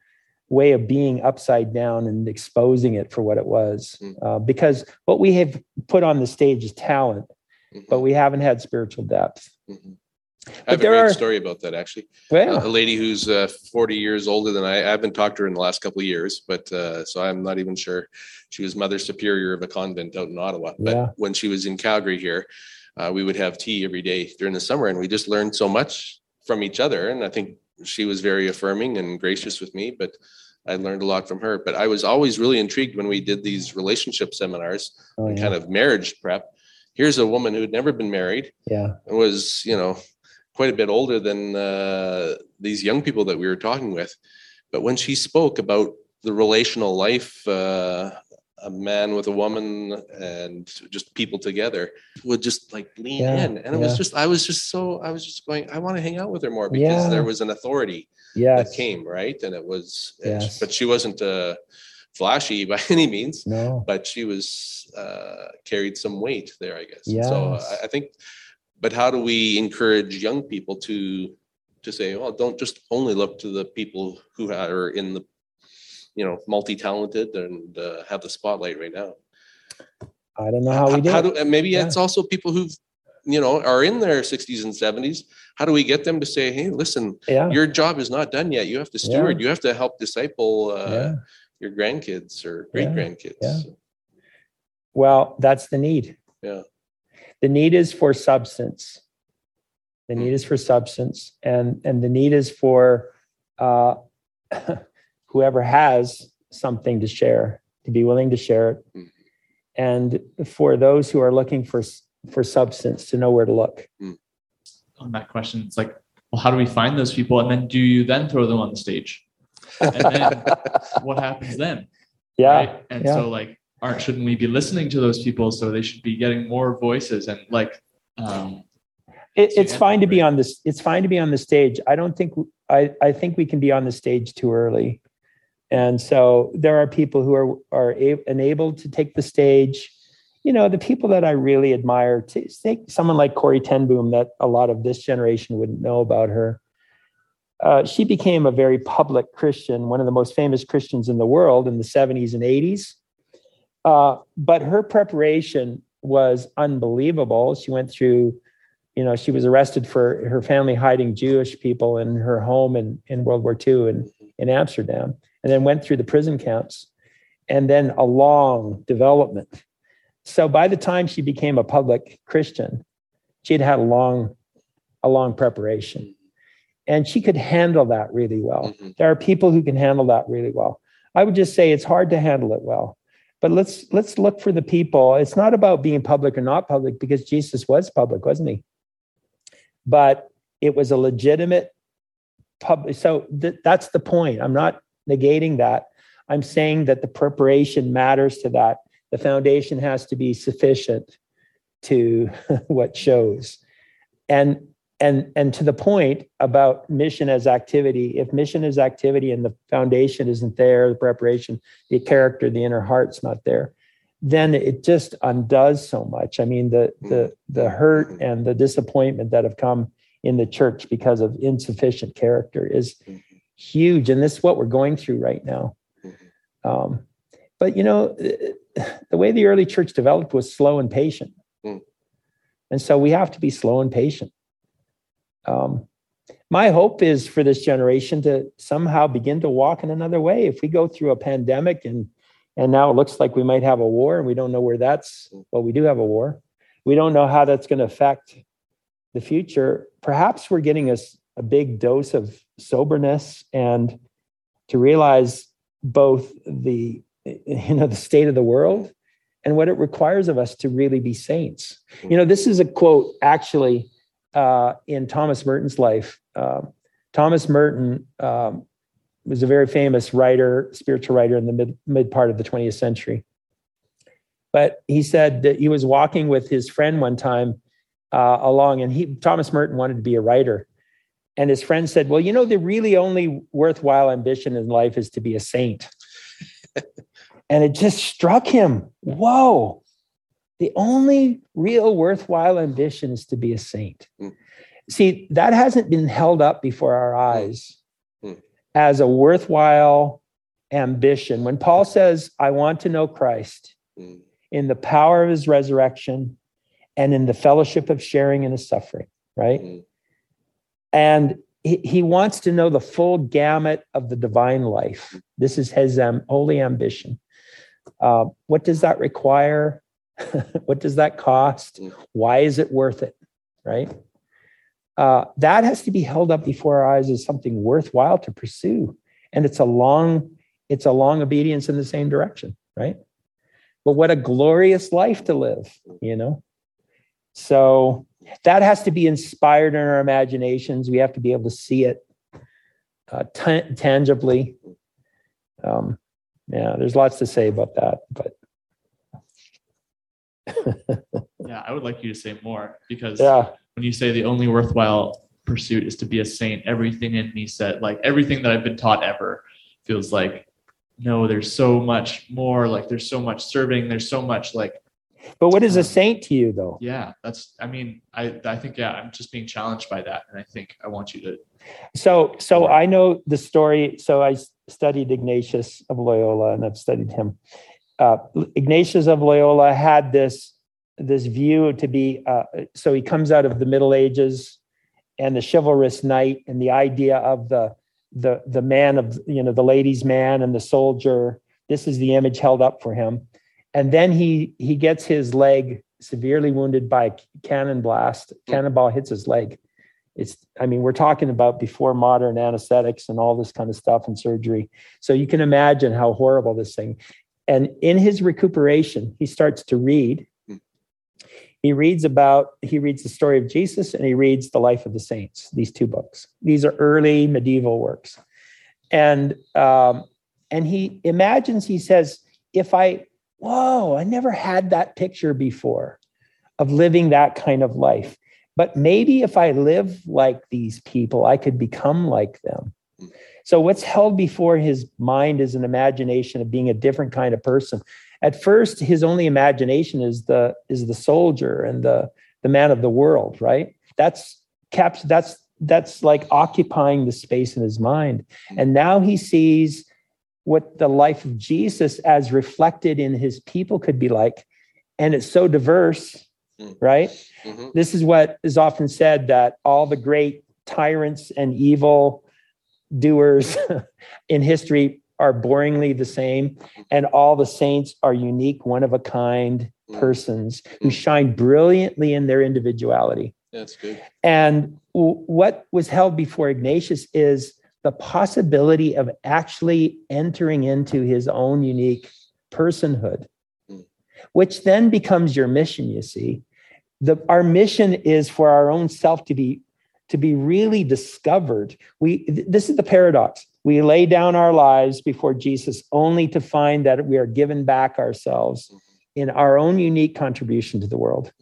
way of being upside down and exposing it for what it was. Mm-hmm. Uh, because what we have put on the stage is talent, mm-hmm. but we haven't had spiritual depth. Mm-hmm. I have a great are... story about that, actually. Well, yeah. A lady who's uh, forty years older than I, I haven't talked to her in the last couple of years, but uh, so I'm not even sure. She was Mother Superior of a convent out in Ottawa. But yeah. when she was in Calgary here, uh, we would have tea every day during the summer, and we just learned so much from each other. And I think she was very affirming and gracious with me, but I learned a lot from her. But I was always really intrigued when we did these relationship seminars oh, and yeah. kind of marriage prep. Here's a woman who had never been married yeah. and was, you know, quite a bit older than uh, these young people that we were talking with. But when she spoke about the relational life, uh, a man with a woman and just people together would just like lean yeah, in. And it yeah. was just, I was just so, I was just going, I want to hang out with her more because yeah. there was an authority yes. that came, right? And it was, yes. but she wasn't uh, flashy by any means, no. but she was uh, carried some weight there, I guess. Yes. So I think, but how do we encourage young people to, to say, well, don't just only look to the people who are in the, you know, multi-talented and uh, have the spotlight right now. I don't know how, how we do, how do Maybe yeah. it's also people who've, you know, are in their sixties and seventies. How do we get them to say, hey, listen, yeah. your job is not done yet. You have to steward. Yeah. You have to help disciple uh, yeah. your grandkids or great-grandkids. Yeah. Yeah. So. Well, that's the need. Yeah. The need is for substance. The need mm. is for substance. And, and the need is for... Uh, whoever has something to share, to be willing to share it. Mm-hmm. And for those who are looking for, for substance, to know where to look. Mm. On that question, it's like, well, how do we find those people? And then do you then throw them on the stage? And then what happens then? Yeah. Right? And yeah. so like, aren't, shouldn't we be listening to those people? So they should be getting more voices and like, um, It, it's fine to be on this. It's fine to be on the stage. I don't think, I, I think we can be on the stage too early. And so there are people who are, are a, enabled to take the stage. You know, the people that I really admire, to take someone like Corrie Ten Boom, that a lot of this generation wouldn't know about her. Uh, she became a very public Christian, one of the most famous Christians in the world in the seventies and eighties. Uh, but her preparation was unbelievable. She went through You know, she was arrested for her family hiding Jewish people in her home in, in World War Two in, in Amsterdam, and then went through the prison camps and then a long development. So by the time she became a public Christian, she'd had a long, a long preparation. And she could handle that really well. There are people who can handle that really well. I would just say it's hard to handle it well. But let's let's look for the people. It's not about being public or not public, because Jesus was public, wasn't he? But it was a legitimate public. So th- that's the point. I'm not negating that. I'm saying that the preparation matters to that. The foundation has to be sufficient to what shows. And and and to the point about mission as activity, if mission is activity and the foundation isn't there, the preparation, the character, the inner heart's not there, then it just undoes so much. I mean, the the the hurt and the disappointment that have come in the church because of insufficient character is huge. And this is what we're going through right now. Um, but, you know, the way the early church developed was slow and patient. Mm. And so we have to be slow and patient. Um, my hope is for this generation to somehow begin to walk in another way. If we go through a pandemic and and now it looks like we might have a war, and we don't know where that's, well, we do have a war. We don't know how that's going to affect the future. Perhaps we're getting a, a big dose of soberness and to realize both the, you know, the state of the world and what it requires of us to really be saints. You know, this is a quote actually uh, in Thomas Merton's life. Uh, Thomas Merton um, was a very famous writer, spiritual writer in the mid, mid part of the twentieth century. But he said that he was walking with his friend one time uh, along, and he, Thomas Merton wanted to be a writer. And his friend said, well, you know, the really only worthwhile ambition in life is to be a saint. And it just struck him. Whoa, the only real worthwhile ambition is to be a saint. Mm. See, that hasn't been held up before our eyes mm. as a worthwhile ambition. When Paul says, I want to know Christ mm. in the power of his resurrection and in the fellowship of sharing in his suffering, right? Mm. And he, he wants to know the full gamut of the divine life. This is his um, holy ambition. Uh, what does that require? What does that cost? Why is it worth it? Right? Uh, that has to be held up before our eyes as something worthwhile to pursue. And it's a long, it's a long obedience in the same direction, right? But what a glorious life to live, you know? So that has to be inspired in our imaginations. We have to be able to see it uh, t- tangibly. Um, Yeah, there's lots to say about that, but yeah, I would like you to say more, because yeah. when you say the only worthwhile pursuit is to be a saint, everything in me said, like everything that I've been taught ever feels like, no, there's so much more, like there's so much serving, there's so much like. But what is um, a saint to you though? Yeah, that's, I mean, I, I think, yeah, I'm just being challenged by that. And I think I want you to. So, so I know the story. So I studied Ignatius of Loyola, and I've studied him. Uh, Ignatius of Loyola had this, this view to be, uh, so he comes out of the Middle Ages and the chivalrous knight and the idea of the, the, the man of, you know, the ladies' man and the soldier. This is the image held up for him. And then he, he gets his leg severely wounded by a cannon blast. Cannonball hits his leg. It's, I mean, we're talking about before modern anesthetics and all this kind of stuff and surgery. So you can imagine how horrible this thing. And in his recuperation, he starts to read. He reads about, he reads the story of Jesus and he reads the life of the saints, these two books. These are early medieval works. And, um, and he imagines, he says, if I, whoa, I never had that picture before of living that kind of life. But maybe if I live like these people, I could become like them. So what's held before his mind is an imagination of being a different kind of person. At first, his only imagination is the is the soldier and the, the man of the world, right? That's caps. That's that's like occupying the space in his mind. And now he sees what the life of Jesus as reflected in his people could be like. And it's so diverse, right? Mm-hmm. This is what is often said, that all the great tyrants and evil doers in history are boringly the same. And all the saints are unique, one of a kind persons mm-hmm. who shine brilliantly in their individuality. That's good. And w- what was held before Ignatius is the possibility of actually entering into his own unique personhood, which then becomes your mission, you see. The, our mission is for our own self to be, to be really discovered. We, th- this is the paradox. We lay down our lives before Jesus only to find that we are given back ourselves in our own unique contribution to the world.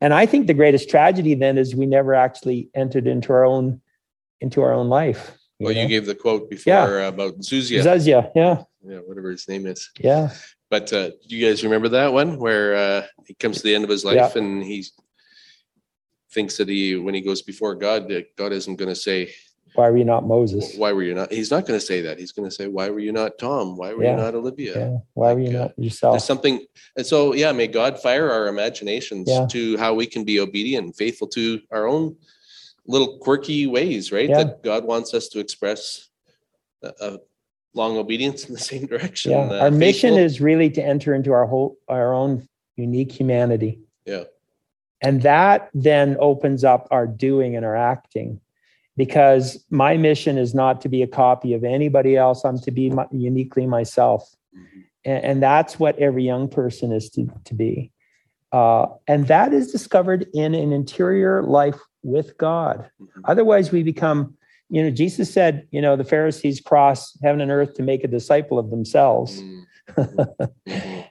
And I think the greatest tragedy then is we never actually entered into our own into our own life. You well, know? You gave the quote before yeah. about Zuzia. Zuzia, yeah. Yeah, whatever his name is. Yeah. But uh, do you guys remember that one where uh, he comes to the end of his life yeah. and he thinks that he, when he goes before God, that God isn't going to say, why were you not Moses? Why were you not? He's not going to say that. He's going to say, why were you not Tom? Why were yeah. you not Olivia? Yeah. Why were you like, not yourself? There's something. And so, yeah, may God fire our imaginations yeah. to how we can be obedient and faithful to our own little quirky ways, right? Yeah. That God wants us to express a, a long obedience in the same direction. Yeah. Uh, our mission faithful. is really to enter into our whole, our own unique humanity. Yeah. And that then opens up our doing and our acting. Because my mission is not to be a copy of anybody else. I'm to be my, uniquely myself. And, and that's what every young person is to, to be. Uh, and that is discovered in an interior life with God. Otherwise, we become, you know, Jesus said, you know, the Pharisees cross heaven and earth to make a disciple of themselves. And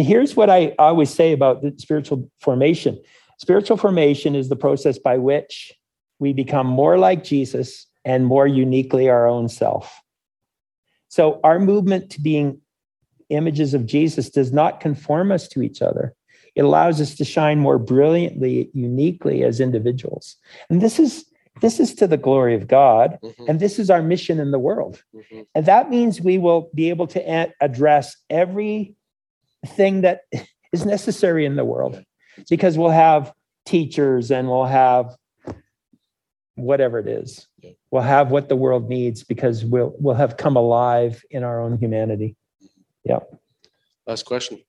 here's what I always say about spiritual formation. Spiritual formation is the process by which we become more like Jesus and more uniquely our own self. So our movement to being images of Jesus does not conform us to each other. It allows us to shine more brilliantly, uniquely as individuals. And this is, this is to the glory of God. Mm-hmm. And this is our mission in the world. Mm-hmm. And that means we will be able to address everything that is necessary in the world, because we'll have teachers and we'll have whatever it is, we'll have what the world needs, because we'll we'll have come alive in our own humanity. Yeah. Last question.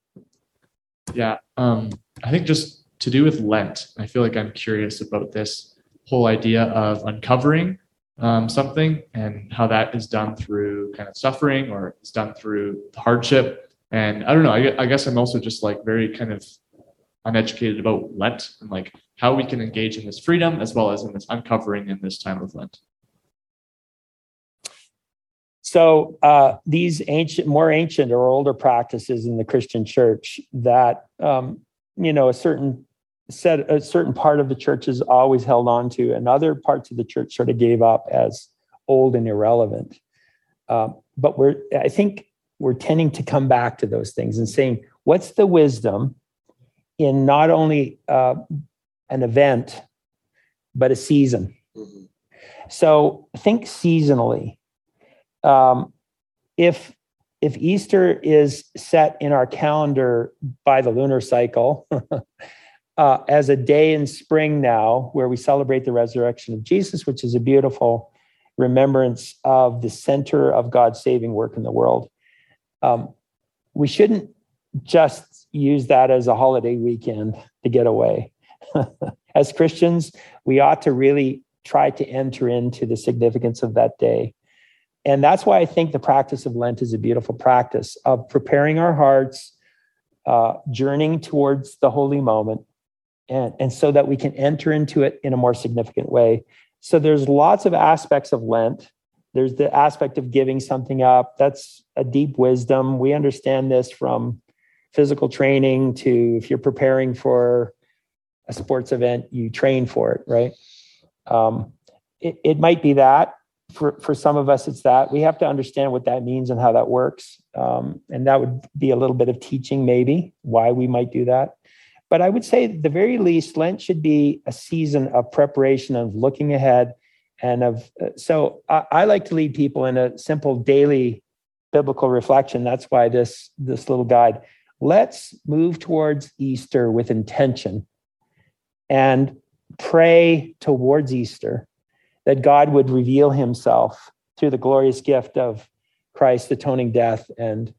Yeah, um, I think just to do with Lent, I feel like I'm curious about this whole idea of uncovering um, something and how that is done through kind of suffering, or it's done through hardship. And I don't know. I, I guess I'm also just like very kind of uneducated about Lent and like how we can engage in this freedom as well as in this uncovering in this time of Lent. So uh, these ancient, more ancient or older practices in the Christian church that, um, you know, a certain set, a certain part of the church is always held on to, and other parts of the church sort of gave up as old and irrelevant. Uh, but we're, I think we're tending to come back to those things and saying, what's the wisdom in not only uh, an event, but a season. Mm-hmm. So think seasonally. Um, if if Easter is set in our calendar by the lunar cycle uh, as a day in spring now, where we celebrate the resurrection of Jesus, which is a beautiful remembrance of the center of God's saving work in the world, um, we shouldn't just use that as a holiday weekend to get away. As Christians, we ought to really try to enter into the significance of that day. And that's why I think the practice of Lent is a beautiful practice of preparing our hearts, uh, journeying towards the holy moment, and, and so that we can enter into it in a more significant way. So there's lots of aspects of Lent. There's the aspect of giving something up. That's a deep wisdom. We understand this from physical training to, if you're preparing for a sports event, you train for it, right? Um, it, it might be that. For, for some of us, it's that. We have to understand what that means and how that works. Um, and that would be a little bit of teaching, maybe, why we might do that. But I would say, at the very least, Lent should be a season of preparation, of looking ahead. And of so I, I like to lead people in a simple daily biblical reflection. That's why this this little guide. Let's move towards Easter with intention and pray towards Easter that God would reveal himself through the glorious gift of Christ's atoning death and,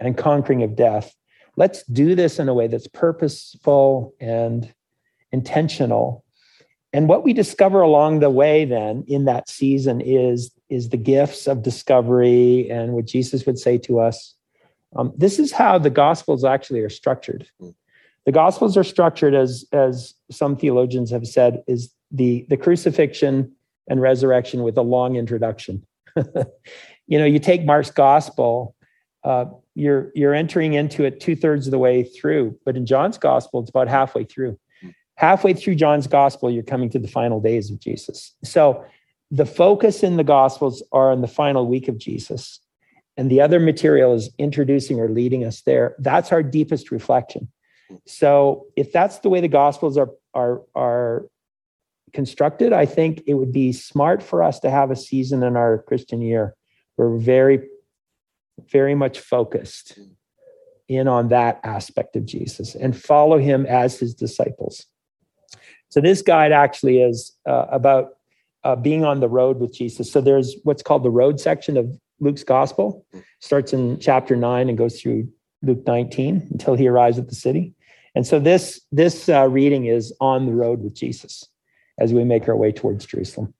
and conquering of death. Let's do this in a way that's purposeful and intentional. And what we discover along the way then in that season is, is the gifts of discovery and what Jesus would say to us. Um, this is how the Gospels actually are structured. The Gospels are structured, as as some theologians have said, is the, the crucifixion and resurrection with a long introduction. You know, you take Mark's Gospel, uh, you're you're entering into it two thirds of the way through, but in John's Gospel, it's about halfway through. halfway through John's gospel, you're coming to the final days of Jesus. So the focus in the gospels are on the final week of Jesus. And the other material is introducing or leading us there. That's our deepest reflection. So if that's the way the gospels are, are, are constructed, I think it would be smart for us to have a season in our Christian year where we're very, very much focused in on that aspect of Jesus and follow him as his disciples. So this guide actually is uh, about uh, being on the road with Jesus. So there's what's called the road section of Luke's gospel. Starts in chapter nine and goes through Luke nineteen until he arrives at the city. And so this, this uh, reading is on the road with Jesus as we make our way towards Jerusalem.